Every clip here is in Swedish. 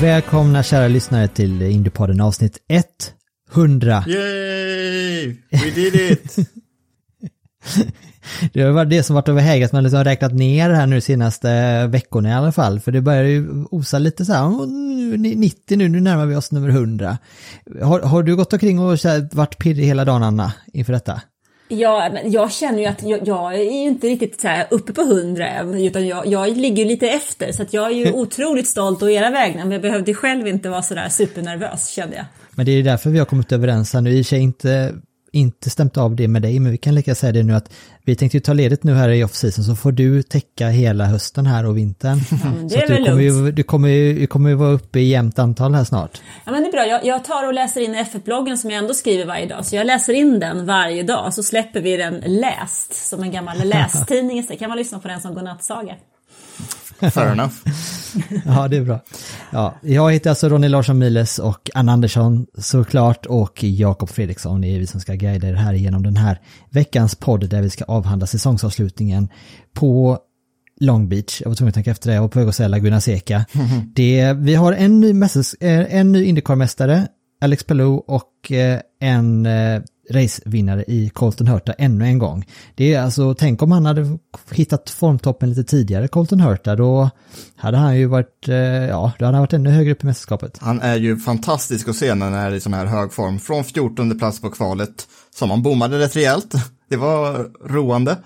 Välkomna kära lyssnare till Indiepodden avsnitt 100. Yay! We did it! Det har varit det som varit överhägat, men liksom räknat ner här nu senaste veckorna i alla fall. För det börjar ju osa lite så här, 90 nu närmar vi oss nummer 100. Har du gått omkring och varit pirrig hela dagen, Anna, inför detta? Ja, men jag känner ju att jag är ju inte riktigt så här uppe på 100, utan jag ligger lite efter, så att jag är ju otroligt stolt å era vägnar, men jag behövde själv inte vara så där supernervös, kände jag. Men det är ju därför vi har kommit överens här nu, i och för sig inte stämt av det med dig, men vi kan lika säga det nu att vi tänkte ju ta ledigt nu här i off-season, så får du täcka hela hösten här och vintern. Ja, det så är väl lugnt. Du kommer ju vara uppe i jämnt antal här snart. Ja, men det är bra. Jag tar och läser in FF-bloggen som jag ändå skriver varje dag, så jag läser in den varje dag, så släpper vi den läst som en gammal lästidning. Så kan man lyssna på den som godnattsaga. Fair enough. Ja, det är bra. Ja, jag heter alltså Ronny Larsson Miles och Anna Andersson såklart, och Jakob Fredriksson är vi som ska guida er här genom den här veckans podd där vi ska avhandla säsongsavslutningen på Long Beach. Jag var tvungen att tänka efter det, och på väg att säga Laguna Seca. Vi har en ny IndyCar-mästare, Alex Palou, och en racevinnare i Colton Herta ännu en gång. Det är alltså, tänk om han hade hittat formtoppen lite tidigare, Colton Herta, då hade han ju varit då hade han varit ännu högre upp i mästerskapet. Han är ju fantastisk att se när han är i sån här hög form. Från 14:e plats på kvalet som han bommade rätt rejält. Det var roande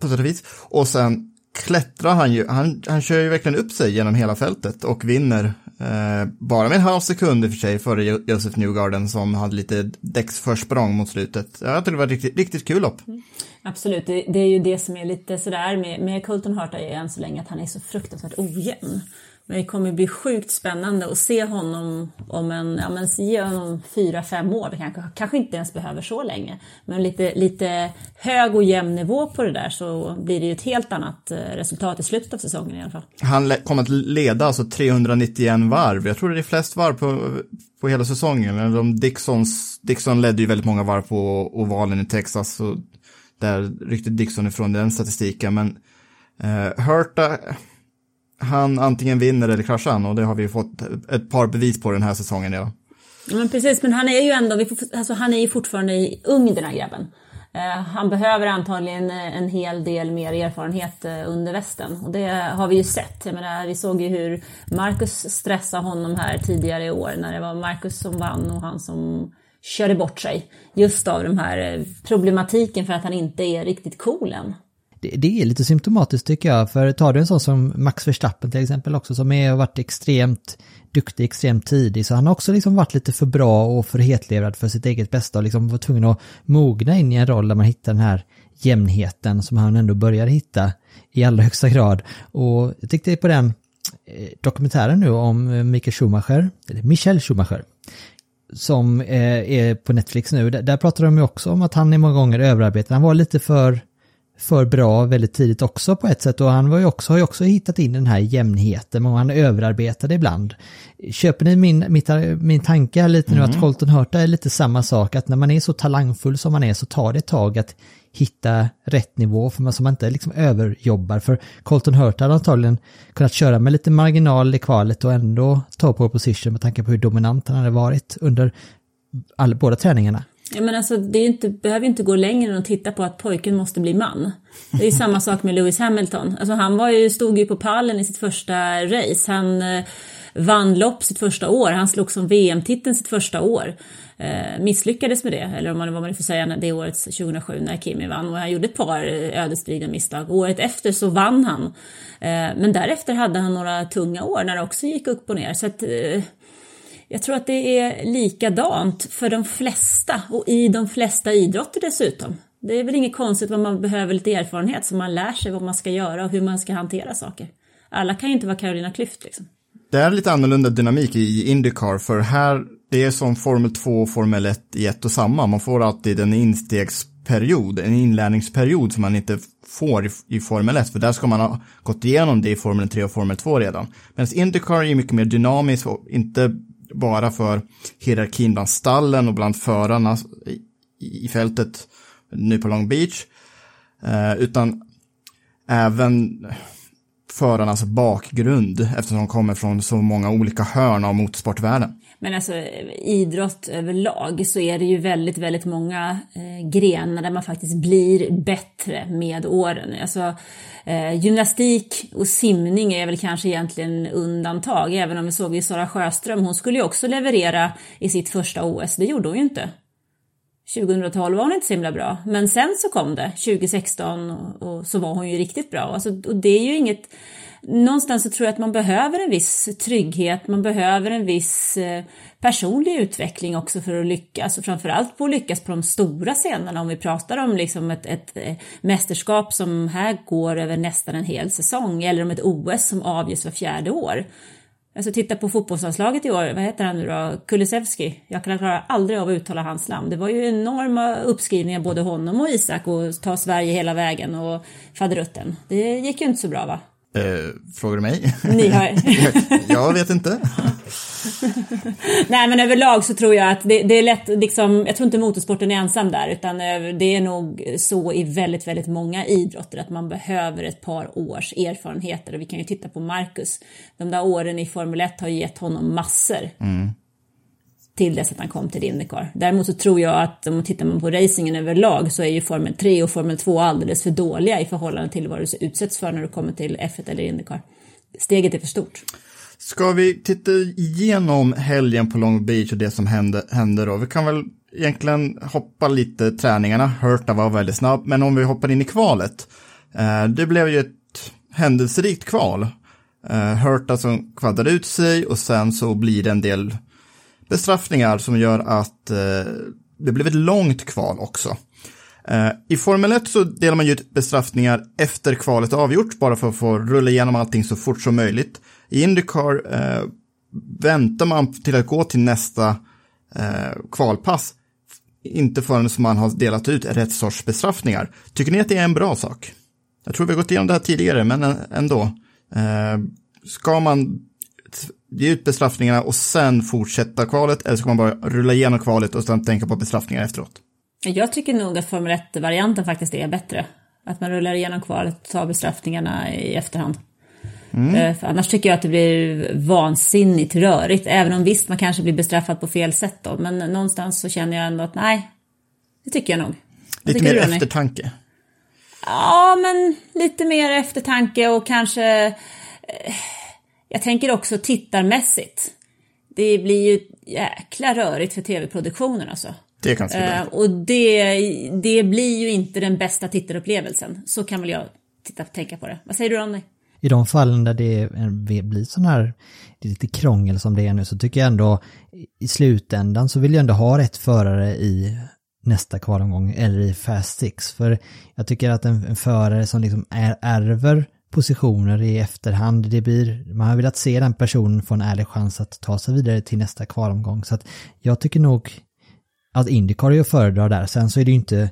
på sätt och vis. Och sen klättrar han ju, han kör ju verkligen upp sig genom hela fältet och vinner bara med en halv sekund i och för sig före Josef Newgarden som hade lite däcksförsprång mot slutet. Jag tyckte det var riktigt, riktigt kul lopp. Mm. Absolut, det är ju det som är lite sådär med Colton Herta än så länge, att han är så fruktansvärt ojämn. Men det kommer bli sjukt spännande att se honom om genom 4-5 år. Det kanske inte ens behöver så länge. Men lite hög och jämn nivå på det där, så blir det ju ett helt annat resultat i slutet av säsongen i alla fall. Han kommer att leda alltså 391 varv. Jag tror det är flest varv på hela säsongen. Dixon ledde ju väldigt många varv på ovalen i Texas. Så där ryckte Dixon ifrån den statistiken. Men Herta, han antingen vinner eller kraschar han, och det har vi fått ett par bevis på den här säsongen. Ja. Men precis, men han är ju ändå, han är ju fortfarande ung, den här grabben. Han behöver antagligen en hel del mer erfarenhet under västen, och det har vi ju sett. Jag menar, vi såg ju hur Marcus stressade honom här tidigare i år när det var Marcus som vann och han som körde bort sig just av den här problematiken för att han inte är riktigt cool än. Det är lite symptomatiskt tycker jag, för tar du en sån som Max Verstappen till exempel också, som har varit extremt duktig, extremt tidig, så han har också liksom varit lite för bra och för hetlevrad för sitt eget bästa och liksom var tvungen att mogna in i en roll där man hittar den här jämnheten som han ändå börjar hitta i allra högsta grad. Och jag tyckte på den dokumentären nu om Michael Schumacher som är på Netflix nu, där pratar de ju också om att han är många gånger överarbetad. Han var lite för bra väldigt tidigt också på ett sätt, och han har ju också hittat in den här jämnheten, men han överarbetade ibland. Köper ni min tanke här lite nu, att Colton Herta är lite samma sak, att när man är så talangfull som man är så tar det ett tag att hitta rätt nivå för man, så man inte liksom överjobbar. För Colton Herta hade antagligen kunnat köra med lite marginal i kvalet och ändå ta på position med tanke på hur dominant han hade varit under båda träningarna. Ja, men alltså, det är inte, behöver inte gå längre än att titta på att pojken måste bli man. Det är samma sak med Lewis Hamilton. Alltså, han var ju, stod ju på pallen i sitt första race. Han vann lopp sitt första år. Han slog som VM-titeln sitt första år. Misslyckades med det. Eller vad man får säga, det året 2007 när Kimi vann. Och han gjorde ett par ödesdigra misstag. Året efter så vann han. Men därefter hade han några tunga år när det också gick upp och ner. Så att... jag tror att det är likadant för de flesta och i de flesta idrotter dessutom. Det är väl inget konstigt vad man behöver lite erfarenhet så man lär sig vad man ska göra och hur man ska hantera saker. Alla kan ju inte vara Carolina Klüft liksom. Det är lite annorlunda dynamik i IndyCar för här, det är som Formel 2 och Formel 1 i ett och samma. Man får alltid en instegsperiod, en inlärningsperiod som man inte får i Formel 1. För där ska man ha gått igenom det i Formel 3 och Formel 2 redan. Medan IndyCar är mycket mer dynamiskt och inte... bara för hierarkin bland stallen och bland förarna i fältet nu på Long Beach. Utan även förarnas bakgrund eftersom de kommer från så många olika hörn av motorsportvärlden. Men alltså idrott överlag så är det ju väldigt, väldigt många grenar där man faktiskt blir bättre med åren. Alltså gymnastik och simning är väl kanske egentligen undantag. Även om vi såg ju Sara Sjöström, hon skulle ju också leverera i sitt första OS. Det gjorde hon ju inte. 2012 var hon inte så himla bra. Men sen så kom det, 2016, och så var hon ju riktigt bra. Alltså, och det är ju inget... någonstans så tror jag att man behöver en viss trygghet, man behöver en viss personlig utveckling också för att lyckas. Och framförallt på att lyckas på de stora scenerna om vi pratar om liksom ett mästerskap som här går över nästan en hel säsong. Eller om ett OS som avgörs för 4:e år. Alltså titta på fotbollslandslaget i år, vad heter han nu då? Kulusevski. Jag kan klara aldrig av att uttala hans namn. Det var ju enorma uppskrivningar både honom och Isak och ta Sverige hela vägen och faderutten. Det gick ju inte så bra va? Frågar du mig? Ni har... jag vet inte. Nej, men överlag så tror jag att det är lätt liksom, jag tror inte motorsporten är ensam där utan det är nog så i väldigt, väldigt många idrotter att man behöver ett par års erfarenheter och vi kan ju titta på Marcus. De där åren i Formel 1 har gett honom massor. Mm. Till dess att han kom till IndyCar. Däremot så tror jag att om man tittar på racingen överlag så är ju Formel 3 och Formel 2 alldeles för dåliga i förhållande till vad du utsätts för när du kommer till F1 eller IndyCar. Steget är för stort. Ska vi titta igenom helgen på Long Beach och det som händer då? Vi kan väl egentligen hoppa lite träningarna. Herta var väldigt snabb. Men om vi hoppar in i kvalet. Det blev ju ett händelserikt kval. Herta som kvaddade ut sig och sen så blir det en del... bestraffningar som gör att det blev ett långt kval också. I Formel 1 så delar man ju ut bestraffningar efter kvalet avgjort bara för att få rulla igenom allting så fort som möjligt. I IndyCar väntar man till att gå till nästa kvalpass inte förrän som man har delat ut rätt sorts bestraffningar. Tycker ni att det är en bra sak? Jag tror vi har gått igenom det här tidigare men ändå. Ska man ge ut bestraffningarna och sen fortsätta kvalet eller ska man bara rulla igenom kvalet och sen tänka på bestraffningar efteråt? Jag tycker nog att Formel 1-varianten faktiskt är bättre. Att man rullar igenom kvalet och tar bestraffningarna i efterhand. Mm. För annars tycker jag att det blir vansinnigt rörigt. Även om visst man kanske blir bestraffad på fel sätt då. Men någonstans så känner jag ändå att nej, det tycker jag nog. Lite mer eftertanke? Ja, men lite mer eftertanke och kanske... jag tänker också tittarmässigt. Det blir ju jäkla rörigt för tv-produktionen alltså. Det kan och det blir ju inte den bästa tittarupplevelsen. Så kan väl jag tänka på det. Vad säger du Ronny? I de fallen där det blir sån här det är lite krångel som det är nu så tycker jag ändå i slutändan så vill jag ändå ha rätt förare i nästa kvalomgång eller i Fast Six. För jag tycker att en förare som liksom ärver positioner i efterhand, det blir, man har velat se den personen få en ärlig chans att ta sig vidare till nästa kvalomgång så att jag tycker nog att IndyCar är att föredra där, sen så är det ju inte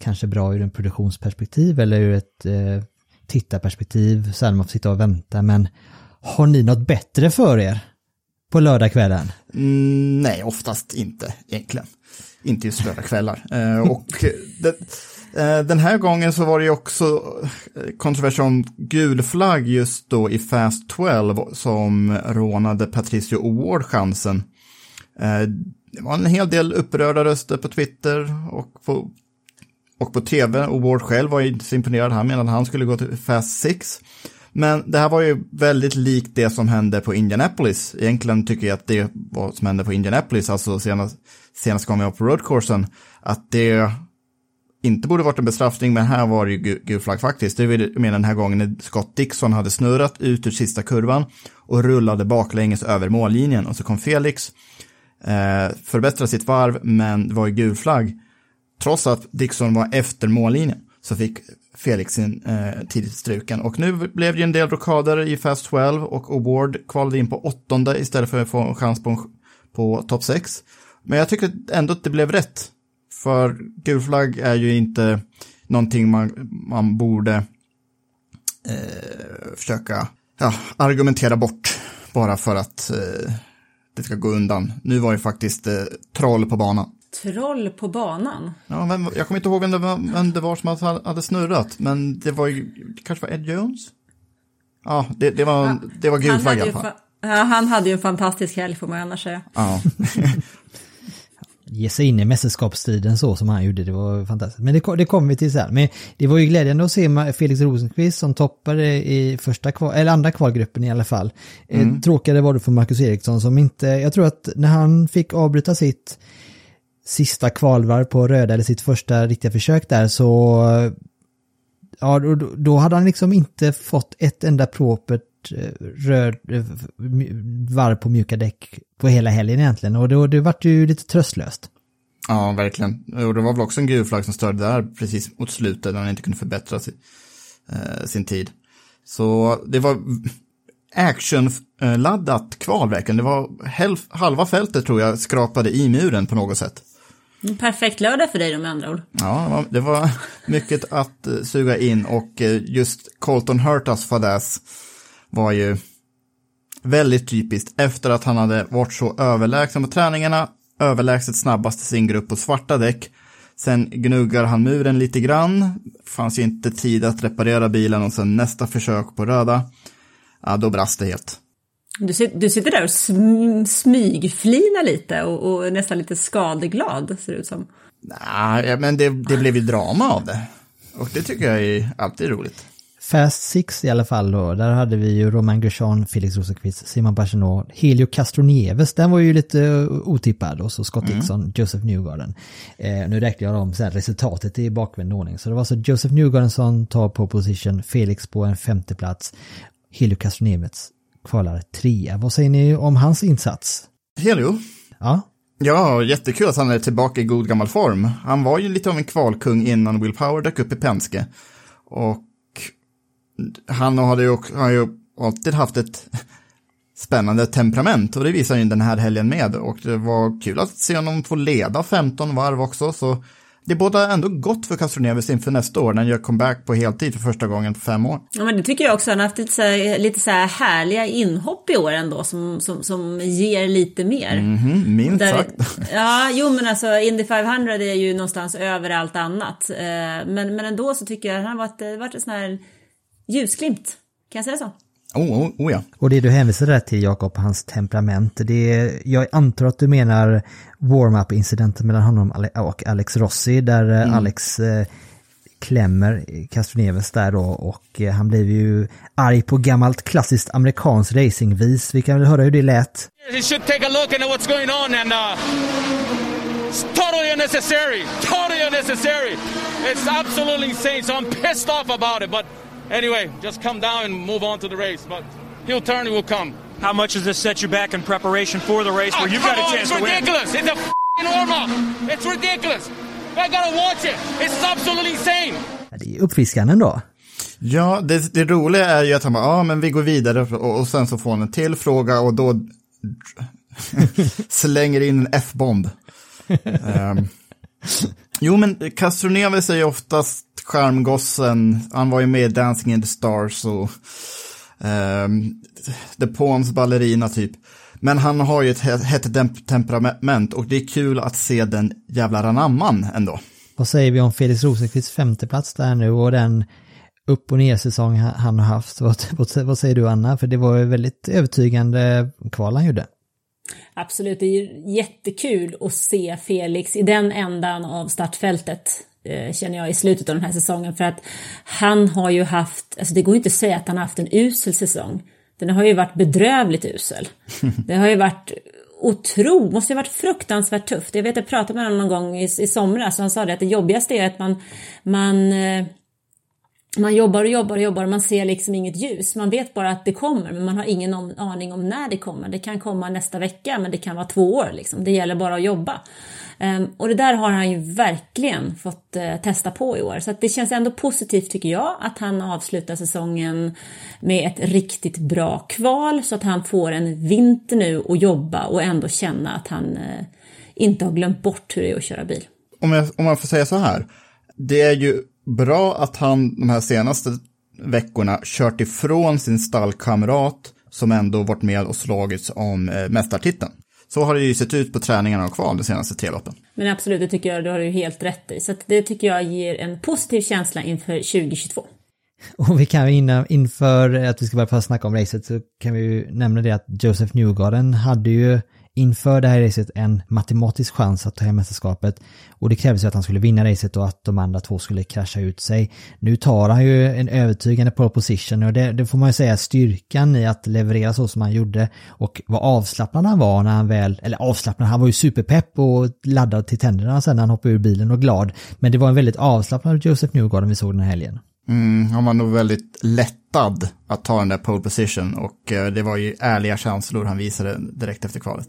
kanske bra ur en produktionsperspektiv eller ur ett tittarperspektiv, sen man får sitta och vänta men har ni något bättre för er på lördagskvällen? Nej, oftast inte egentligen, inte just lördagskvällar och det Den här gången så var det ju också kontrovers om gul flagg just då i Fast 12 som rånade Patricio O'Ward chansen. Det var en hel del upprörda röster på Twitter och på TV. O'Ward själv var inte så imponerad, han menade att han skulle gå till Fast 6. Men det här var ju väldigt likt det som hände på Indianapolis. Egentligen tycker jag att det var som hände på Indianapolis, alltså senast kom jag på roadcoursen, att det inte borde varit en bestraffning, men här var det ju gul flagg faktiskt. Det vill jag mena den här gången när Scott Dixon hade snurrat ut ur sista kurvan och rullade baklänges över mållinjen. Och så kom Felix förbättra sitt varv, men det var ju gul flagg. Trots att Dixon var efter mållinjen så fick Felix sin tidigt struken. Och nu blev det en del rokader i Fast 12 och O'Ward kvalade in på 8:e istället för att få en chans på topp 6. Men jag tycker ändå att det blev rätt. För gul flagg är ju inte någonting man borde försöka argumentera bort bara för att det ska gå undan. Nu var det faktiskt troll på banan. Troll på banan? Ja, jag kommer inte ihåg vem det var som hade snurrat, men det var ju, kanske var Ed Jones? Ja, det var gul flagg i alla fall. Han hade ju en fantastisk helg får man annars säga. Ja. Ge sig in i mästerskapstiden så som han gjorde, det var fantastiskt. Men det kom vi till sen. Men det var ju glädjande att se Felix Rosenqvist som toppade i andra kvalgruppen i alla fall. Mm. Tråkigare var det för Marcus Ericsson som inte, jag tror att när han fick avbryta sitt sista kvalvarv på röda eller sitt första riktiga försök där så ja, då hade han liksom inte fått ett enda propert röd varv på mjuka däck på hela helgen egentligen, och det vart ju lite tröstlöst. Ja, verkligen. Och det var väl också en gul flagg som störde där precis mot slutet när han inte kunde förbättra sin tid. Så det var actionladdat kval verkligen. Det var halva fältet tror jag skrapade i muren på något sätt. En perfekt lördag för dig då med andra ord. Ja, det var mycket att suga in, och just Colton Hertas fadäs var ju väldigt typiskt efter att han hade varit så överlägsen på träningarna, överlägset snabbast i sin grupp på svarta däck. Sen gnuggar han muren lite grann, fanns ju inte tid att reparera bilen, och sen nästa försök på röda, ja då brast det helt. Du sitter där och smygflinar lite och nästan lite skadeglad ser det ut som. Nej, men det blev ju drama av det, och det tycker jag är alltid roligt. Fast 6 i alla fall då, där hade vi ju Romain Grosjean, Felix Rosenqvist, Simon Pagenaud, Helio Castroneves, den var ju lite otippad, och så Scott Dixon, Josef Newgarden. Nu räknar jag om sen resultatet i bakvänd ordning. Så det var så Josef Newgarden som tar på position, Felix på en 5:e plats, Helio Castroneves kvalar 3. Vad säger ni om hans insats? Helio? Ja. Ja, jättekul att han är tillbaka i god gammal form. Han var ju lite av en kvalkung innan Will Power dök upp i Penske. Och han har ju alltid haft ett spännande temperament, och det visar ju den här helgen med, och det var kul att se honom få leda 15 varv också, så det båda ändå gott för Castroneves inför nästa år när han gör comeback på heltid för första gången på 5 år. Ja, men det tycker jag också. Han har haft lite så här härliga inhopp i år ändå som ger lite mer. Minst sagt. Ja, jo men alltså Indy 500 är ju någonstans över allt annat, men ändå så tycker jag att han har varit en sån här ljusglimt, kan jag säga så? Oh, ja. Och det du hänvisade till Jakob, hans temperament, jag antar att du menar warm-up-incidenten mellan honom och Alex Rossi där Alex klämmer Castroneves där då, och han blev ju arg på gammalt klassiskt amerikanskt racingvis. Vi kan väl höra hur det lät. You should take a look at what's going on and it's totally unnecessary. Totally unnecessary. It's absolutely insane. So I'm pissed off about it, but anyway, just come down and move on to the race, but he'll turn and we'll come. How much does this set you back in preparation for the race where you've got a chance to win? It's ridiculous. It's a f***ing warm-up. It's ridiculous. I gotta watch it. It's absolutely insane. Det är uppfriskande då. Ja, det roliga är ju att han bara, men vi går vidare, och sen så får han en till fråga och då slänger in en F-bomb. Jo, men Castroneves är ju oftast skärmgossen. Han var ju med i Dancing in the Stars och The Pawns ballerina typ. Men han har ju ett hett temperament, och det är kul att se den jävla ranamman ändå. Vad säger vi om Felix Rosenqvists femteplats där nu och den upp- och ner-säsong han har haft? Vad säger du, Anna? För det var ju väldigt övertygande kval han gjorde. Absolut, det är ju jättekul att se Felix i den ändan av startfältet, känner jag, i slutet av den här säsongen. För att han har ju haft, alltså det går inte att säga att han har haft en usel säsong. Den har ju varit bedrövligt usel. Det har ju varit måste ju ha varit fruktansvärt tufft. Jag vet att jag pratade med honom någon gång i somras, så han sa det att det jobbigaste är att man jobbar. Man ser liksom inget ljus. Man vet bara att det kommer, men man har ingen aning om när det kommer. Det kan komma nästa vecka, men det kan vara 2 år. Liksom. Det gäller bara att jobba. Och det där har han ju verkligen fått testa på i år. Så att det känns ändå positivt, tycker jag, att han avslutar säsongen med ett riktigt bra kval. Så att han får en vinter nu att jobba och ändå känna att han inte har glömt bort hur det är att köra bil. Om jag får säga så här, det är ju bra att han de här senaste veckorna kört ifrån sin stallkamrat som ändå varit med och slagits om mästartiteln. Så har det ju sett ut på träningarna och kval de senaste 3 loppen. Men absolut, det tycker jag, du har ju helt rätt i. Så att det tycker jag ger en positiv känsla inför 2022. Och vi kan ju inför att vi ska börja snacka om racet, så kan vi ju nämna det att Josef Newgarden hade ju inför det här racet en matematisk chans att ta hem mästerskapet, och det krävdes ju att han skulle vinna racet och att de andra 2 skulle krascha ut sig. Nu tar han ju en övertygande pole position, och det får man ju säga, styrkan i att leverera så som han gjorde och vad avslappnad han var när han väl, eller avslappnad, han var ju superpepp och laddad till tänderna sen när han hoppade ur bilen och glad, men det var en väldigt avslappnad Josef Newgarden vi såg den här helgen. Han var nog väldigt lättad att ta den där pole position, och det var ju ärliga känslor han visade direkt efter kvalet.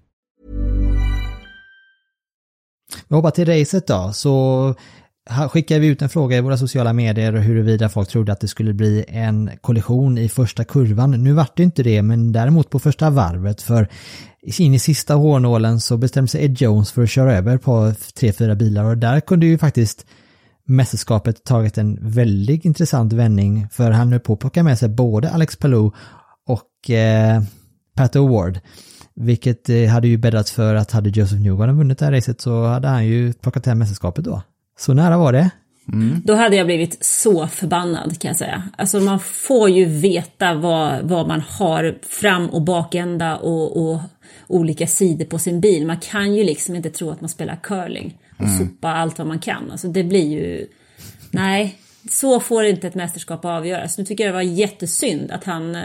Vi hoppar till racet då, så skickade vi ut en fråga i våra sociala medier huruvida folk trodde att det skulle bli en kollision i första kurvan. Nu var det inte det, men däremot på första varvet, för in i sista hårnålen så bestämde sig Ed Jones för att köra över på 3-4 bilar, och där kunde ju faktiskt mästerskapet tagit en väldigt intressant vändning, för han nu plockade med sig både Alex Palou och Pat O'Ward. Vilket hade ju bäddat för att hade Josef Newgarden vunnit det här racet så hade han ju plockat hem mästerskapet då. Så nära var det. Mm. Då hade jag blivit så förbannad, kan jag säga. Alltså man får ju veta vad man har fram- och bakända och olika sidor på sin bil. Man kan ju liksom inte tro att man spelar curling och sopa allt vad man kan. Alltså det blir ju... Nej... Så får inte ett mästerskap avgöras. Nu tycker jag det var jättesynd att han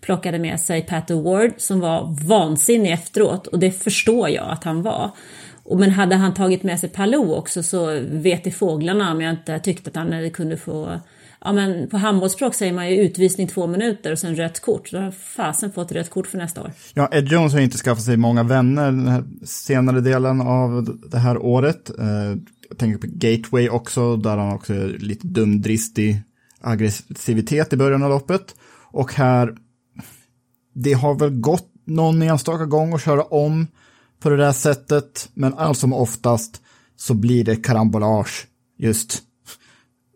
plockade med sig Pat O'Ward, som var vansinnig efteråt, och det förstår jag att han var. Men hade han tagit med sig Palou också, så vet i fåglarna om jag inte tyckte att han kunde få... Ja, men på handbollsspråk säger man ju utvisning 2 minuter och sen rött kort. Då har fasen fått rött kort för nästa år. Ja, Ed Jones har inte skaffat sig många vänner den här senare delen av det här året. Jag tänker på Gateway också, där han också är lite dumdristig aggressivitet i början av loppet. Och här, det har väl gått någon enstaka gång att köra om på det där sättet. Men allt som oftast så blir det karambolage just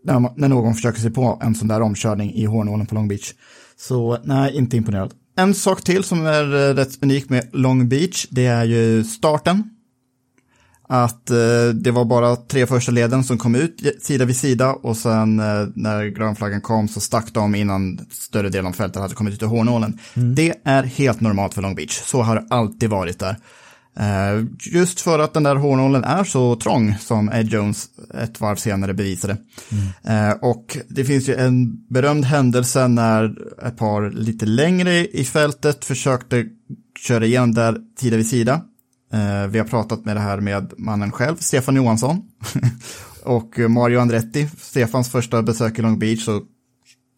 när någon försöker sig på en sån där omkörning i hårnålen på Long Beach. Så nej, inte imponerad. En sak till som är rätt unik med Long Beach, det är ju starten. att det var bara 3 första leden som kom ut sida vid sida, och sen när grönflaggan kom så stack de innan större delen av fältet hade kommit ut ur hårnålen. Mm. Det är helt normalt för Long Beach, så har det alltid varit där. Just för att den där hårnålen är så trång, som Ed Jones ett varv senare bevisade. Mm. Och det finns ju en berömd händelse när ett par lite längre i fältet försökte köra igenom där sida vid sida. Vi har pratat med det här med mannen själv, Stefan Johansson, och Mario Andretti. Stefans första besök i Long Beach, så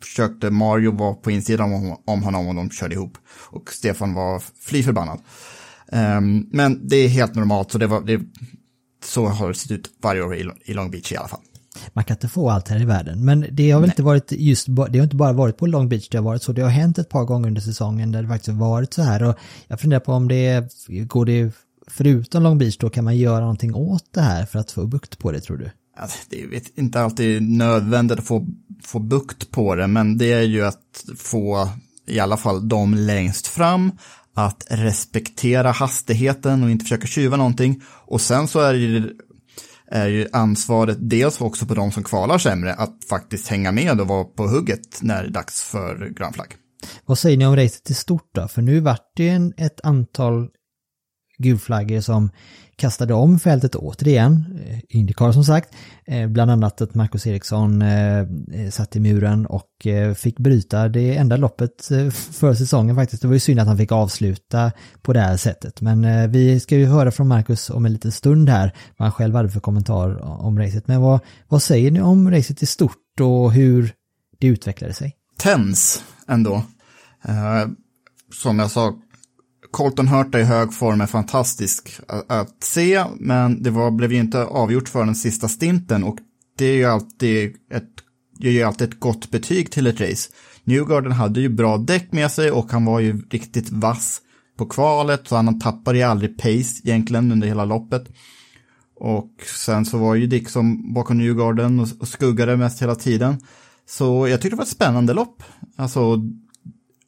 försökte Mario vara på insidan om honom och de körde ihop. Och Stefan var fly förbannad. Men det är helt normalt, så så har det sett ut varje år i Long Beach i alla fall. Man kan inte få allt här i världen, men det har väl inte varit just, det har inte bara varit på Long Beach det har varit så, det har hänt ett par gånger under säsongen där det faktiskt varit så här, och jag funderar på om det går det förutom Long Beach då, kan man göra någonting åt det här för att få bukt på det, tror du? Alltså, det är inte alltid nödvändigt att få bukt på det, men det är ju att få i alla fall de längst fram att respektera hastigheten och inte försöka tjuva någonting. Och sen så är ju ansvaret dels också på de som kvalar sämre att faktiskt hänga med och vara på hugget när det är dags för grön flagg. Vad säger ni om racet i stort då? För nu vart det ett antal gulflaggor som kastade om fältet återigen. IndyCar som sagt. Bland annat att Marcus Ericsson satt i muren och fick bryta det enda loppet för säsongen faktiskt. Det var ju synd att han fick avsluta på det här sättet. Men vi ska ju höra från Marcus om en liten stund här vad han själv hade för kommentar om racet. Men vad säger ni om racet i stort och hur det utvecklade sig? Tens ändå. Som jag sa, Colton Herta i hög form är fantastisk att se, men det blev ju inte avgjort för den sista stinten, och det är ju alltid ett gott betyg till ett race. Newgarden hade ju bra däck med sig och han var ju riktigt vass på kvalet, så han tappade ju aldrig pace egentligen under hela loppet. Och sen så var ju Dixon bakom Newgarden och skuggade mest hela tiden. Så jag tyckte det var ett spännande lopp. Alltså,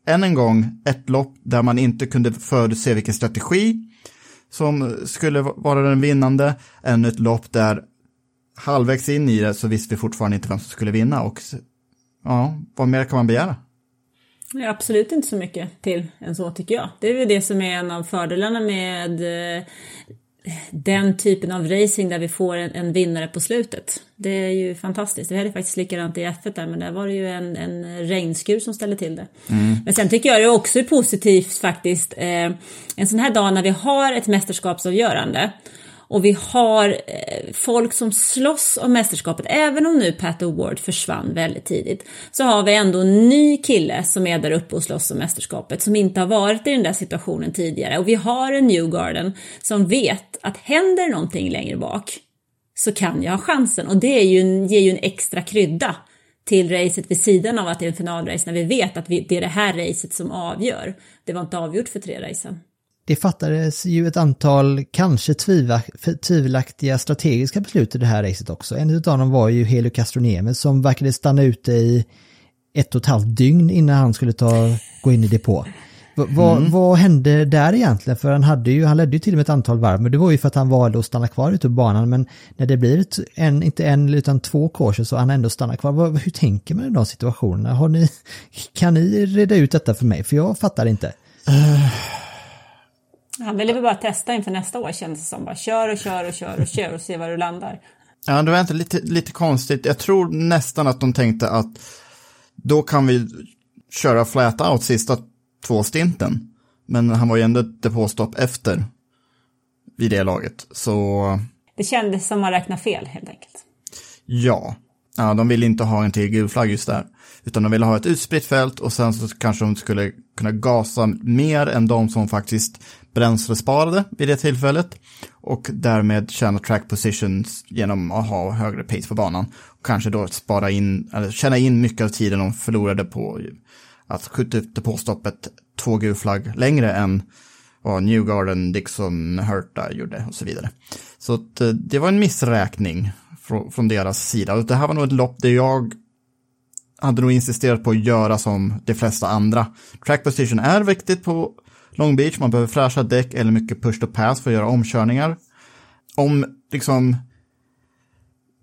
än en gång ett lopp där man inte kunde förutse vilken strategi som skulle vara den vinnande. Ännu ett lopp där halvvägs in i det så visste vi fortfarande inte vem som skulle vinna. Och ja, vad mer kan man begära? Ja, absolut inte så mycket till än så, tycker jag. Det är väl det som är en av fördelarna med den typen av racing där vi får en vinnare på slutet. Det är ju fantastiskt. Det hade faktiskt likadant i F1 där, men där var det ju en regnskur som ställde till det. Mm. Men sen tycker jag det också är positivt faktiskt. En sån här dag när vi har ett mästerskapsavgörande och vi har folk som slåss om mästerskapet, även om nu Pat O'Ward försvann väldigt tidigt, så har vi ändå en ny kille som är där uppe och slåss om mästerskapet, som inte har varit i den där situationen tidigare. Och vi har en Newgarden som vet att händer någonting längre bak så kan jag ha chansen. Och det ger ju en extra krydda till racet vid sidan av att det är en finalrace, när vi vet att det är det här racet som avgör. Det var inte avgjort för 3 racen. Det fattades ju ett antal kanske tvivelaktiga strategiska beslut i det här racet också. En av dem var ju Helio Castroneves som verkade stanna ute i 1,5 dygn innan han skulle gå in i depå. Vad hände där egentligen? För han ledde ju till och med ett antal varv, men det var ju för att han valde att stanna kvar ute på banan. Men när det blir inte en utan 2 kurser så han ändå stannar kvar. Hur tänker man i de situationerna? Kan ni reda ut detta för mig? För jag fattar inte. Han ville väl bara testa inför nästa år, kändes det som. Bara kör och se var du landar. Ja, det var inte lite konstigt. Jag tror nästan att de tänkte att då kan vi köra flat out sista 2 stinten. Men han var ju ändå ett depåstopp efter vid det laget. Så det kändes som att man räknade fel helt enkelt. Ja, de ville inte ha en till gul flagg just där. Utan de ville ha ett utspritt fält och sen så kanske de skulle kunna gasa mer än de som faktiskt bränslesparade vid det tillfället. Och därmed tjäna track positions genom att ha högre pace på banan. Och kanske då spara in, eller tjäna in mycket av tiden de förlorade på att skjuta upp det påstoppet 2 gulflagg längre än vad Newgarden, Dixon, Herta gjorde och så vidare. Så att det var en missräkning från deras sida. Och det här var nog ett lopp där jag hade nog insisterat på att göra som de flesta andra. Track position är viktigt på Long Beach. Man behöver fräscha däck eller mycket push to pass för att göra omkörningar. om liksom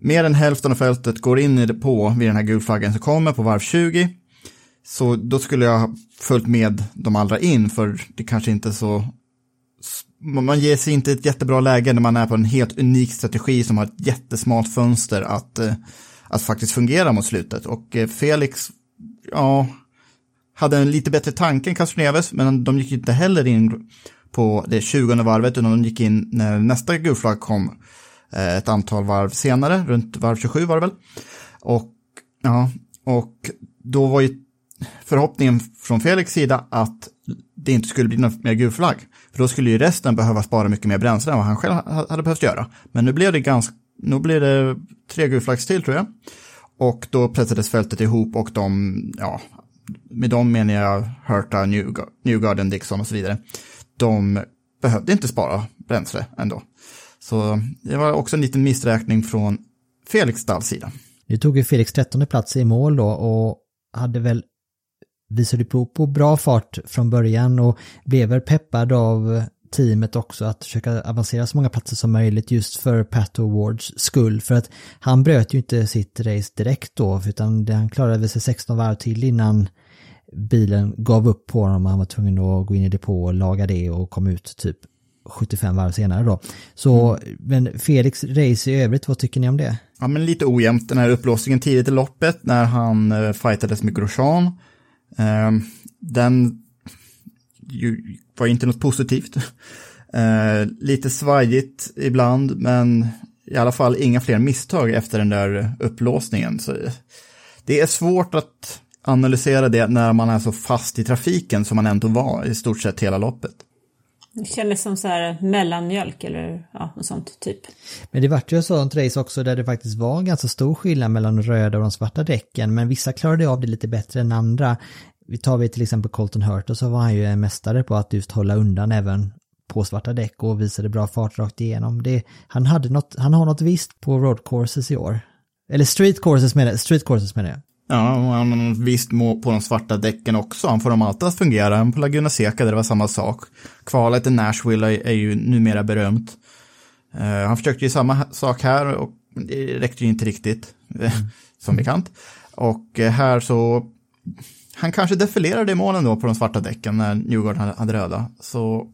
mer än hälften av fältet går in i det på vid den här gulflaggen som kommer på varv 20, så då skulle jag ha följt med de andra in, för det kanske inte så... Man ger sig inte ett jättebra läge när man är på en helt unik strategi som har ett jättesmalt fönster att faktiskt fungera mot slutet. Och Felix, ja, hade en lite bättre tanke än Castroneves, men de gick inte heller in på det 20:e varvet, utan de gick in när nästa gulflagg kom ett antal varv senare, runt varv 27 var det väl. Och då var ju förhoppningen från Felix sida att det inte skulle bli någon mer gulflagg, för då skulle ju resten behöva spara mycket mer bränsle än vad han själv hade behövt göra. Men nu blev det nu blev det 3 gulflaggs till, tror jag. Och då pressades fältet ihop, och med dem menar jag Herta, Newgarden, Dixon och så vidare. De behövde inte spara bränsle ändå. Så det var också en liten missräkning från Felix Dahls sida. Nu tog ju Felix 13:e plats i mål då, och hade väl visade på bra fart från början och blev väl peppad av teamet också att försöka avancera så många platser som möjligt just för Pat O'Wards skull, för att han bröt ju inte sitt race direkt då, utan han klarade sig 16 varv till innan bilen gav upp på honom. Han var tvungen att gå in i depå och laga det och kom ut typ 75 varv senare då. Så, men Felix race i övrigt, vad tycker ni om det? Ja, men lite ojämnt den här upplåsningen tidigt i loppet när han fightades med Grosjean. Den var inte något positivt. Lite svajigt ibland, men i alla fall inga fler misstag efter den där upplåsningen. Så det är svårt att analysera det när man är så fast i trafiken som man ändå var i stort sett hela loppet. Det kändes som så här mellanmjölk eller något sånt typ. Men det var ju ett sådant race också där det faktiskt var en ganska stor skillnad mellan de röda och de svarta däcken. Men vissa klarade av det lite bättre än andra. Vi tar till exempel Colton Herta, så var han ju en mästare på att just hålla undan även på svarta däck och visade bra fart rakt igenom. Han har något visst på road courses i år. Eller street courses menar jag. Ja, han har visst på de svarta däcken också. Han får dem alltid att fungera. På Laguna Seca där det var samma sak. Kvalet i Nashville är ju numera berömt. Han försökte ju samma sak här och det räckte ju inte riktigt, som bekant. Och här så... Han kanske defilerade i målen då på de svarta däcken när Newgarden hade röda. Så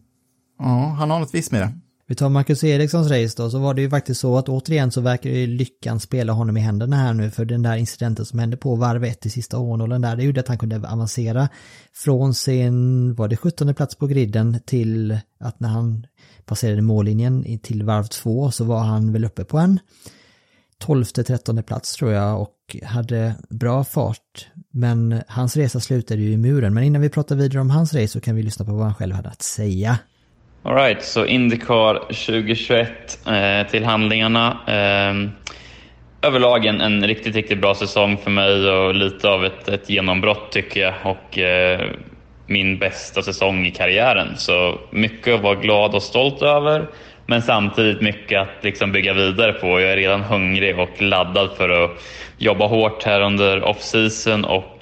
ja, han har något visst med det. Vi tar Marcus Erikssons race då, så var det ju faktiskt så att återigen så verkar ju lyckan spela honom i händerna här nu, för den där incidenten som hände på varv 1 i sista hårnålen där, det gjorde att han kunde avancera från sin, var det 17:e plats på griden, till att när han passerade mållinjen till varv 2 så var han väl uppe på en 12-13:e plats tror jag och hade bra fart, men hans resa slutade ju i muren. Men innan vi pratar vidare om hans race så kan vi lyssna på vad han själv hade att säga. All right, så IndyCar 2021 till handlingarna. Överlag en riktigt, riktigt bra säsong för mig och lite av ett genombrott tycker jag, och min bästa säsong i karriären. Så mycket att vara glad och stolt över, men samtidigt mycket att liksom bygga vidare på. Jag är redan hungrig och laddad för att jobba hårt här under off-season och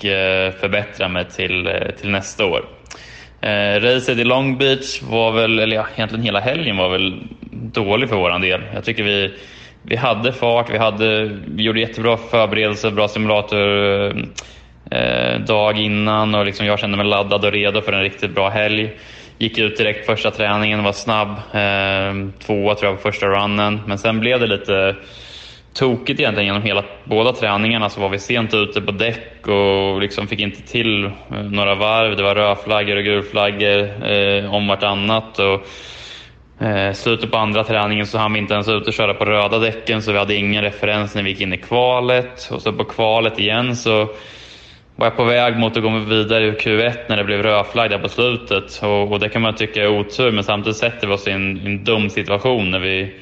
förbättra mig till nästa år. Racet i Long Beach var väl, egentligen hela helgen var väl dålig för våran del. Jag tycker vi hade fart, vi gjorde jättebra förberedelser, bra simulator dag innan, och liksom jag kände mig laddad och redo för en riktigt bra helg. Gick ut direkt första träningen, var snabb, 2 tror jag på första runnen, men sen blev det lite tokigt egentligen genom båda träningarna, så var vi sent ute på däck och liksom fick inte till några varv. Det var rödflaggor och gulflaggor om vartannat, och slutet på andra träningen så hann vi inte ens ut och köra på röda däcken, så vi hade ingen referens när vi gick in i kvalet. Och så på kvalet igen så var jag på väg mot att gå vidare i Q1 när det blev rödflagg där på slutet, och det kan man tycka är otur, men samtidigt sätter vi oss i en dum situation när vi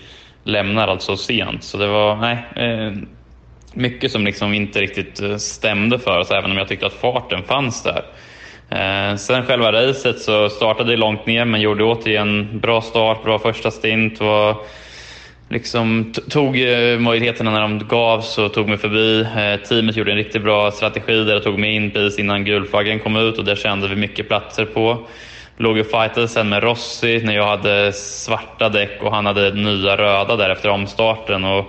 lämnar alltså sent. Så det var mycket som liksom inte riktigt stämde för oss, även om jag tyckte att farten fanns där. Sen själva racet så startade det långt ner, men gjorde återigen bra start, bra första stint, var liksom tog möjligheterna när de gavs och tog mig förbi. Teamet gjorde en riktigt bra strategi där de tog mig in precis innan gulflaggen kom ut, och där kände vi mycket platser på. låg och fightade sen med Rossi när jag hade svarta däck och han hade nya röda där efter omstarten. Och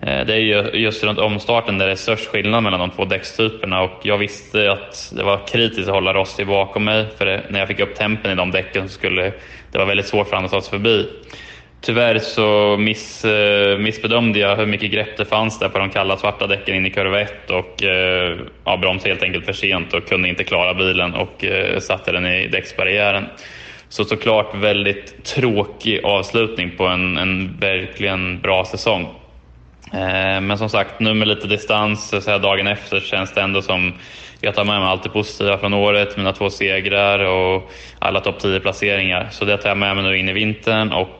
det är ju just runt omstarten där det är störst skillnad mellan de två däckstyperna, och jag visste att det var kritiskt att hålla Rossi bakom mig, för det, när jag fick upp tempen i de däcken så skulle det vara väldigt svårt för han att ta sig förbi. Tyvärr så missbedömde jag hur mycket grepp det fanns där på de kalla svarta däcken in i kurva 1 och bromsade helt enkelt för sent och kunde inte klara bilen och satte den i däcksbarriären. Så såklart väldigt tråkig avslutning på en verkligen bra säsong. Men som sagt, nu med lite distans så här dagen efter känns det ändå som jag tar med mig allt det positiva från året, mina 2 segrar och alla topp 10 placeringar. Så det tar jag med mig nu in i vintern och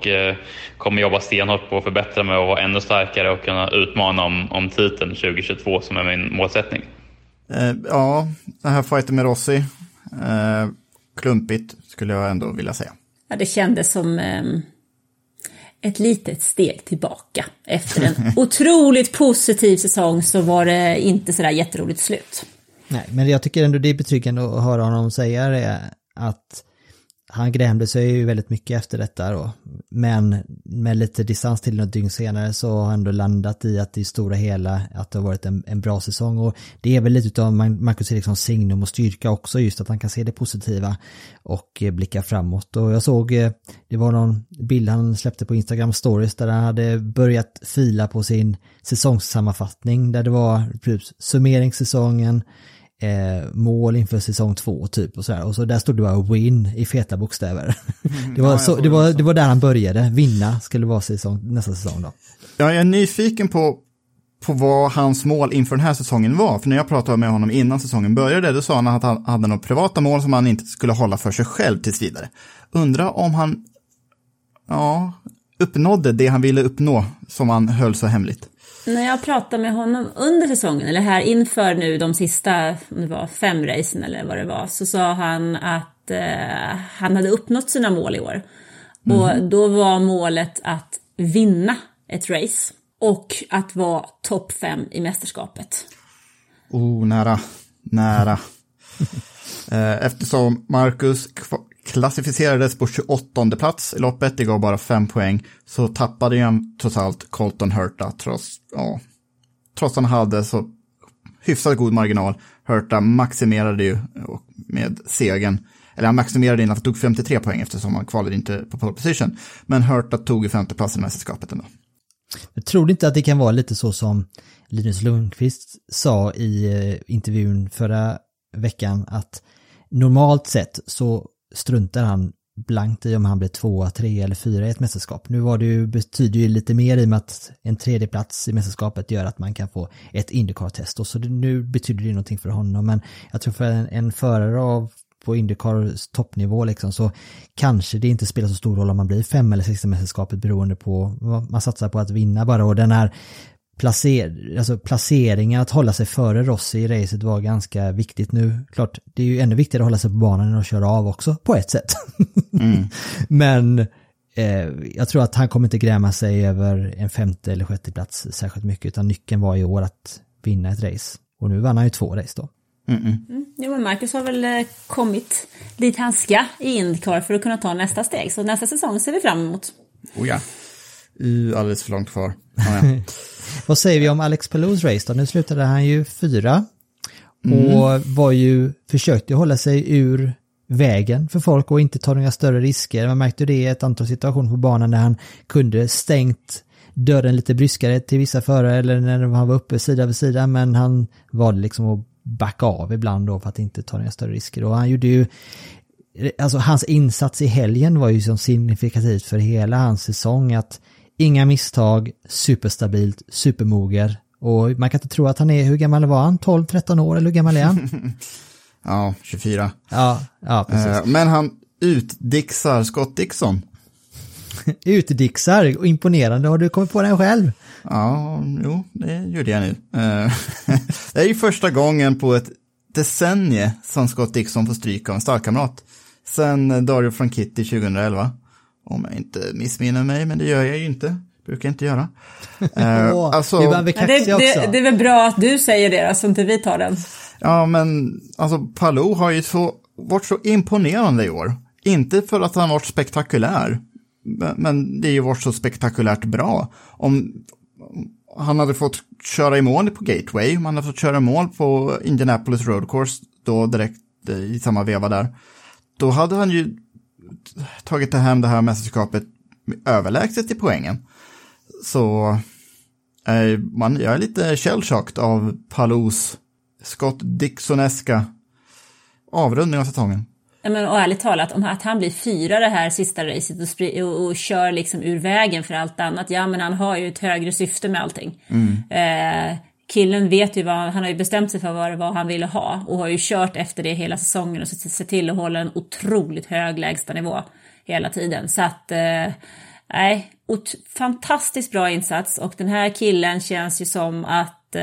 kommer jobba stenhårt på att förbättra mig och vara ännu starkare och kunna utmana om titeln 2022 som är min målsättning. Ja, den här fighten med Rossi, klumpigt skulle jag ändå vilja säga. Ja, det kändes som... ett litet steg tillbaka. Efter en otroligt positiv säsong så var det inte sådär jätteroligt slut. Nej, men jag tycker ändå det är betryggande att höra honom säga det, att han grämde sig ju väldigt mycket efter detta då. Men med lite distans till något dygn senare så har han ändå landat i att det stora hela att det har varit en bra säsong, och det är väl lite utav Marcus Erikssons signum och styrka också, just att han kan se det positiva och blicka framåt. Och jag såg, det var någon bild han släppte på Instagram stories där han hade börjat fila på sin säsongssammanfattning där det var summeringssäsongen, mål inför säsong 2 typ och sådär, och så där stod det bara win i feta bokstäver. Det var där han började, vinna skulle vara nästa säsong då. Jag är nyfiken på vad hans mål inför den här säsongen var, för när jag pratade med honom innan säsongen började då sa han att han hade några privata mål som han inte skulle hålla för sig själv tills vidare. Undra om han uppnådde det han ville uppnå som han höll så hemligt. När jag pratade med honom under säsongen, eller här inför nu de sista, om det var 5 racen eller vad det var, så sa han att han hade uppnått sina mål i år. Mm. Och då var målet att vinna ett race och att vara topp 5 i mästerskapet. Nära. Eftersom Marcus klassificerades på 28:e plats i loppet, det gav bara 5 poäng, så tappade ju trots allt Colton Herta trots han hade så hyfsat god marginal. Herta maximerade ju med segern, eller han maximerade innan han tog 53 poäng eftersom han kvalade inte på pole position, men Herta tog 5:e plats i mästerskapet ändå. Jag tror inte att det kan vara lite så som Linus Lundqvist sa i intervjun förra veckan, att normalt sett så struntar han blankt i om han blir 2, 3 eller 4 i ett mästerskap. Nu var det ju, betyder ju lite mer i och med att en 3:e plats i mästerskapet gör att man kan få ett IndyCar-test. Och så nu betyder det någonting för honom. Men jag tror för en förare på IndyCars toppnivå liksom, så kanske det inte spelar så stor roll om man blir 5 eller 6 i mästerskapet, beroende på vad man satsar på att vinna bara. Och den här placeringen, att hålla sig före Rossi i racet var ganska viktigt nu. Klart, det är ju ännu viktigare att hålla sig på banan än att köra av också, på ett sätt. Mm. Men jag tror att han kommer inte gräma sig över en 5:e eller 6:e plats särskilt mycket, utan nyckeln var i år att vinna ett race. Och nu vann han ju 2 race då. Jo, men Marcus har väl kommit dit han ska i IndyCar för att kunna ta nästa steg. Så nästa säsong ser vi fram emot. Ja. Alldeles för långt kvar. Ja. Vad säger vi om Alex Palous race då? Nu slutade han ju 4 och försökte hålla sig ur vägen för folk och inte ta några större risker. Man märkte det i ett antal situationer på banan när han kunde stängt dörren lite bryskare till vissa förare eller när han var uppe sida vid sida, men han valde liksom att backa av ibland då för att inte ta några större risker. Och han gjorde ju, alltså hans insats i helgen var ju som signifikativt för hela hans säsong, att inga misstag, superstabilt, supermoger. Och man kan inte tro att han är, hur gammal var han? 12-13 år, eller hur gammal är han? Ja, 24. Ja, precis. Men han utdixar Scott Dixon. Utdixar, imponerande. Har du kommit på den själv? Ja, jo, det gjorde jag nu. Det är ju första gången på ett decennium som Scott Dixon får stryka av en starkamrat. Sen Dario Franchitti 2011. Om jag inte missminner mig, men det gör jag ju inte. Brukar jag inte göra. Det är väl bra att du säger det, alltså inte vi tar den. Ja, men alltså Palou har ju varit så imponerande i år. Inte för att han varit spektakulär, men det är ju varit så spektakulärt bra. Om han hade fått köra i mål på Gateway, om han hade fått köra i mål på Indianapolis Road Course då direkt i samma veva där, då hade han ju tagit hem det här mästerskapet överlägset i poängen. Så jag är lite shell-shocked av Palous Scott Dixoneska avrundning av säsongen. Men, och ärligt talat, om att han blir fyra det här sista racet och kör liksom ur vägen för allt annat. Ja, men han har ju ett högre syfte med allting. Killen vet ju vad han har ju bestämt sig för vad han ville ha, och har ju kört efter det hela säsongen och se till att hålla en otroligt hög lägsta nivå hela tiden. Så att fantastiskt bra insats, och den här killen känns ju som att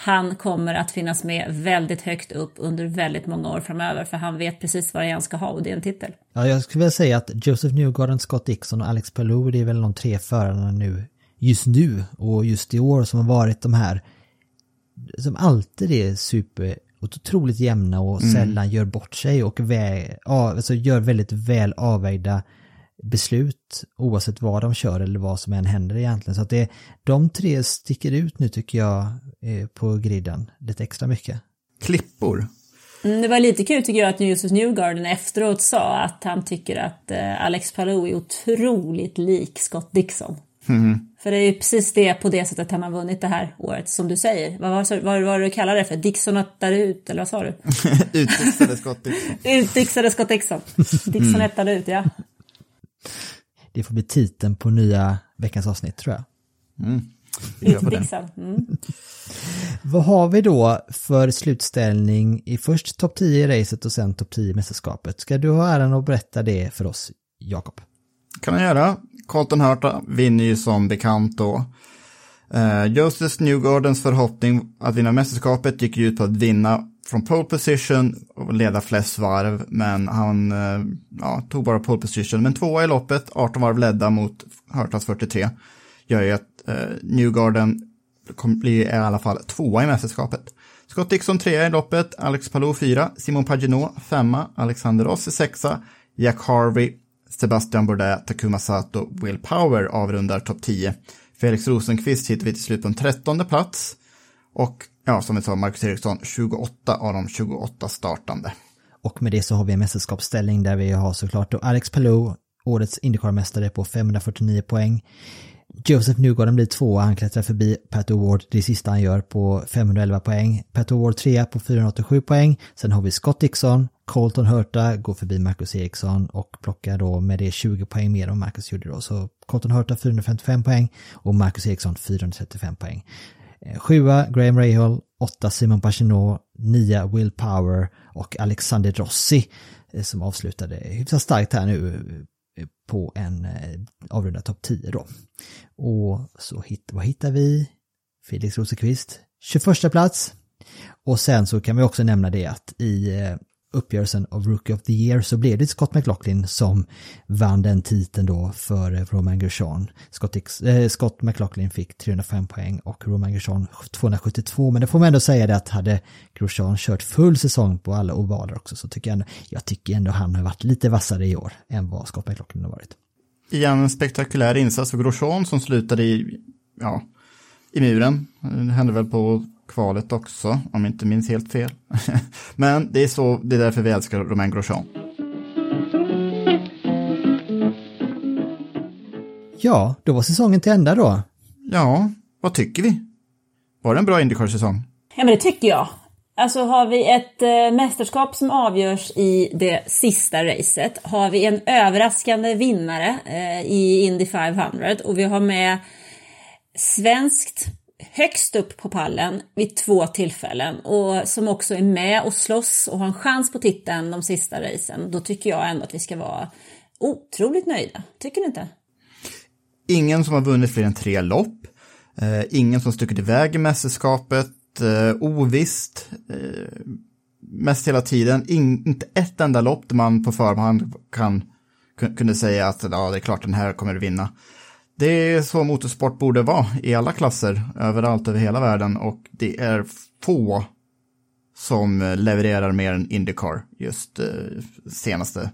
han kommer att finnas med väldigt högt upp under väldigt många år framöver, för han vet precis vad han ska ha, och det är en titel. Ja, jag skulle vilja säga att Josef Newgarden, Scott Dixon och Alex Palou, det är väl de tre förarna nu och just i år som har varit de här som alltid är super och otroligt jämna och sällan gör bort sig och gör väldigt väl avvägda beslut oavsett vad de kör eller vad som än händer egentligen. Så att de tre sticker ut nu, tycker jag, på griden lite extra mycket. Klippor. Det var lite kul, tycker jag, att Josef Newgarden efteråt sa att han tycker att Alex Palou är otroligt lik Scott Dixon. För det är ju precis det, på det sättet han har vunnit det här året, som du säger. Vad var det du kallade det för? Dixonettar ut, eller vad sa du? Utdixade Scott Dixon. Utdixade Scott Dixon. Dixonettar ut, ja. Det får bli titeln på nya veckans avsnitt, tror jag. Utdixad. Vad har vi då för slutställning i först topp 10 i racet och sen topp 10 i mästerskapet? Ska du ha äran att berätta det för oss, Jakob? Kan jag göra. Colton Herta vinner ju som bekant då. Josef Newgardens förhoppning att vinna mästerskapet gick ut på att vinna från pole position och leda flest varv, men han tog bara pole position. Men tvåa i loppet, 18 varv ledda mot Hertas 43, gör ju att Newgarden blir i alla fall tvåa i mästerskapet. Scott Dixon trea i loppet, Alex Palou fyra, Simon Pagenaud femma, Alexander Rossi sexa, Jack Harvey, Sebastian Bourdais, Takuma Sato, Will Power avrundar topp 10. Felix Rosenqvist hittar vi till slut på en 13:e plats. Och som vi sa, Marcus Ericsson 28 av de 28 startande. Och med det så har vi en mästerskapsställning där vi har såklart då Alex Palou, årets IndyCar-mästare, på 549 poäng. Josef Newgarden blir tvåa, han klättrar förbi Pat O'Ward, det sista han gör, på 511 poäng. Pat O'Ward trea på 487 poäng. Sen har vi Scott Dixon, Colton Herta går förbi Marcus Ericsson och plockar då med det 20 poäng mer om Marcus gjorde då. Så Colton Herta 455 poäng och Marcus Ericsson 435 poäng. 7 Graham Rahal, 8 Simon Pagenaud, 9 Will Power och Alexander Rossi som avslutade hyfsat starkt här nu på en avrundad topp 10 då. Och så vad hittar vi? Felix Rosenqvist, 21:a plats. Och sen så kan vi också nämna det att i uppgörelsen av Rookie of the Year så blev det Scott McLaughlin som vann den titeln då för Romain Grosjean. Scott McLaughlin fick 305 poäng och Romain Grosjean 272, men det får man ändå säga det att hade Grosjean kört full säsong på alla ovaler också, så tycker jag tycker ändå han har varit lite vassare i år än vad Scott McLaughlin har varit. Igen en spektakulär insats för Grosjean som slutade i muren. Det hände väl på kvalet också, om jag inte minns helt fel. Men det är därför vi älskar Romain Grosjean. Ja, då var säsongen till ända då. Ja, vad tycker vi? Var det en bra IndyCar-säsong? Ja, men det tycker jag. Alltså har vi ett mästerskap som avgörs i det sista racet. Har vi en överraskande vinnare i Indy 500. Och vi har med svenskt högst upp på pallen vid 2 tillfällen, och som också är med och slåss och har en chans på titeln de sista racen, då tycker jag ändå att vi ska vara otroligt nöjda. Tycker du inte? Ingen som har vunnit fler än 3 lopp, ingen som stuckit iväg i mästerskapet, ovist mest hela tiden, inte ett enda lopp där man på förhand kunde säga att det är klart den här kommer att vinna. Det är så motorsport borde vara i alla klasser, överallt över hela världen, och det är få som levererar mer än IndyCar just senaste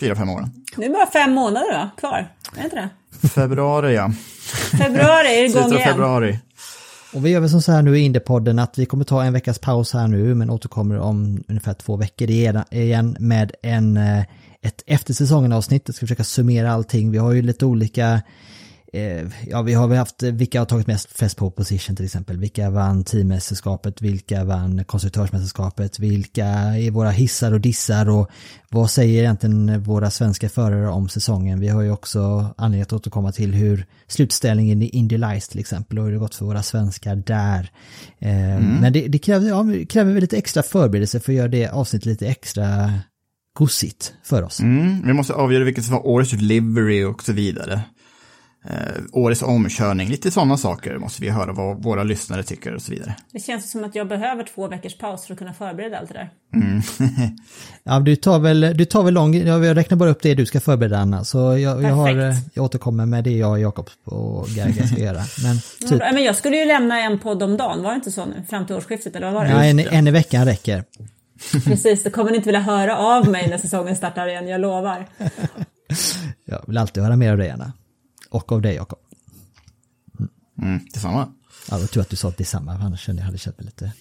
4-5 åren. Nu är det bara 5 månader då, kvar, är inte det? Februari, ja. Februari är det igång igen. Februari. Och vi gör väl som så här nu i Indiepodden att vi kommer ta en veckas paus här nu, men återkommer om ungefär 2 veckor igen med ett eftersäsongen-avsnitt. Vi ska försöka summera allting. Vi har ju lite olika... vi har haft vilka har tagit mest fest på position till exempel, vilka vann teammästerskapet, vilka vann konstruktörsmästerskapet, vilka är våra hissar och dissar och vad säger egentligen våra svenska förare om säsongen. Vi har ju också anledning att återkomma till hur slutställningen i Indy Lights till exempel och hur det gått för våra svenskar där. Men det kräver lite extra förberedelse för att göra det avsnitt lite extra gossigt för oss. Vi måste avgöra vilket som var årets livery och så vidare. Årets omkörning, lite sådana saker måste vi höra vad våra lyssnare tycker och så vidare. Det känns som att jag behöver 2 veckors paus för att kunna förbereda allt det där. Ja, du tar väl lång, jag räknar bara upp det du ska förbereda, Anna, så jag återkommer med det jag, Jakob och Gerga ska göra. Men jag skulle ju lämna en podd om dagen, var det inte så nu? Fram till årsskiftet, eller vad var det? Ja, en i veckan räcker. Precis, då kommer ni inte vilja höra av mig när säsongen startar igen, jag lovar. Jag vill alltid höra mer av dig, Anna. Och av dig, Jakob. Detsamma. Ja, jag tror att du sa detsamma, annars kände jag hade känt mig lite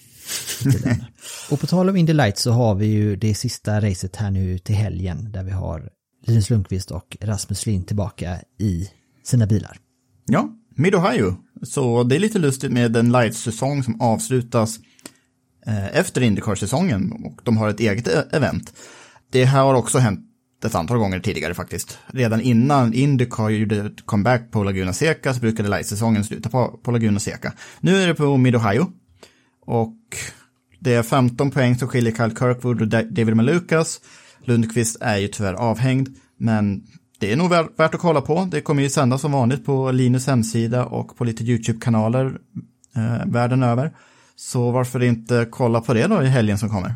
lämna. Och på tal om Indy Lights så har vi ju det sista racet här nu till helgen där vi har Linus Lundqvist och Rasmus Lind tillbaka i sina bilar. Ja, Mid-Ohio. Så det är lite lustigt med den Lights-säsong som avslutas efter IndyCar-säsongen och de har ett eget event. Det här har också hänt ett antal gånger tidigare faktiskt. Redan innan IndyCar gjorde ett comeback på Laguna Seca så brukade Lights-säsongen sluta på Laguna Seca. Nu är det på Mid-Ohio och det är 15 poäng som skiljer Kyle Kirkwood och David Malukas. Lundqvist är ju tyvärr avhängd, men det är nog värt att kolla på. Det kommer ju sändas som vanligt på Linus hemsida och på lite YouTube-kanaler världen över. Så varför inte kolla på det då i helgen som kommer?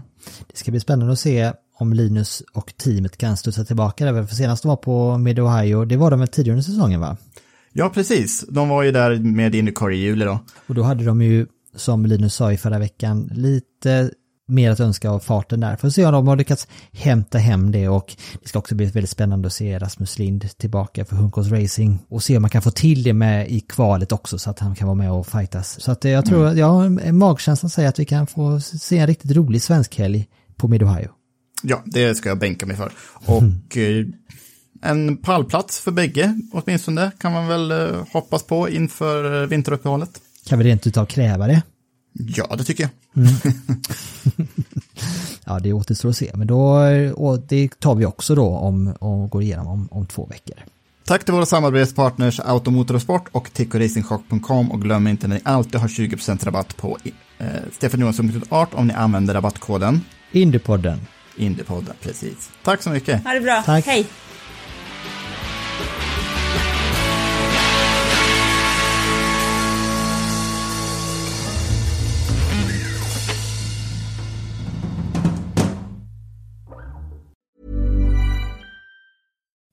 Det ska bli spännande att se om Linus och teamet kan studsa tillbaka där. För senast de var på Mid-Ohio, det var de väl tidigare under säsongen, va? Ja, precis. De var ju där med IndyCar i juli då. Och då hade de ju, som Linus sa i förra veckan, lite mer att önska av farten där. För att se om de har lyckats hämta hem det, och det ska också bli väldigt spännande att se Rasmus Lind tillbaka för Hunkos Racing och se om man kan få till det med i kvalet också så att han kan vara med och fightas. Så att jag tror att jag har magkänslan säger att vi kan få se en riktigt rolig svensk helg på Mid-Ohio. Ja, det ska jag bänka mig för. Och en pallplats för bägge, åtminstone, kan man väl hoppas på inför vinteruppehållet. Kan vi rent utav kräva det? Ja, det tycker jag. Ja, det återstår att se. Men då, det tar vi också då och går igenom om 2 veckor. Tack till våra samarbetspartners Automotorsport och TicoRacingShop.com, och glöm inte när ni alltid har 20% rabatt på stefanjohansson.art om ni använder rabattkoden Indiepodden, precis. Tack så mycket. Ha det bra. Tack. Hej.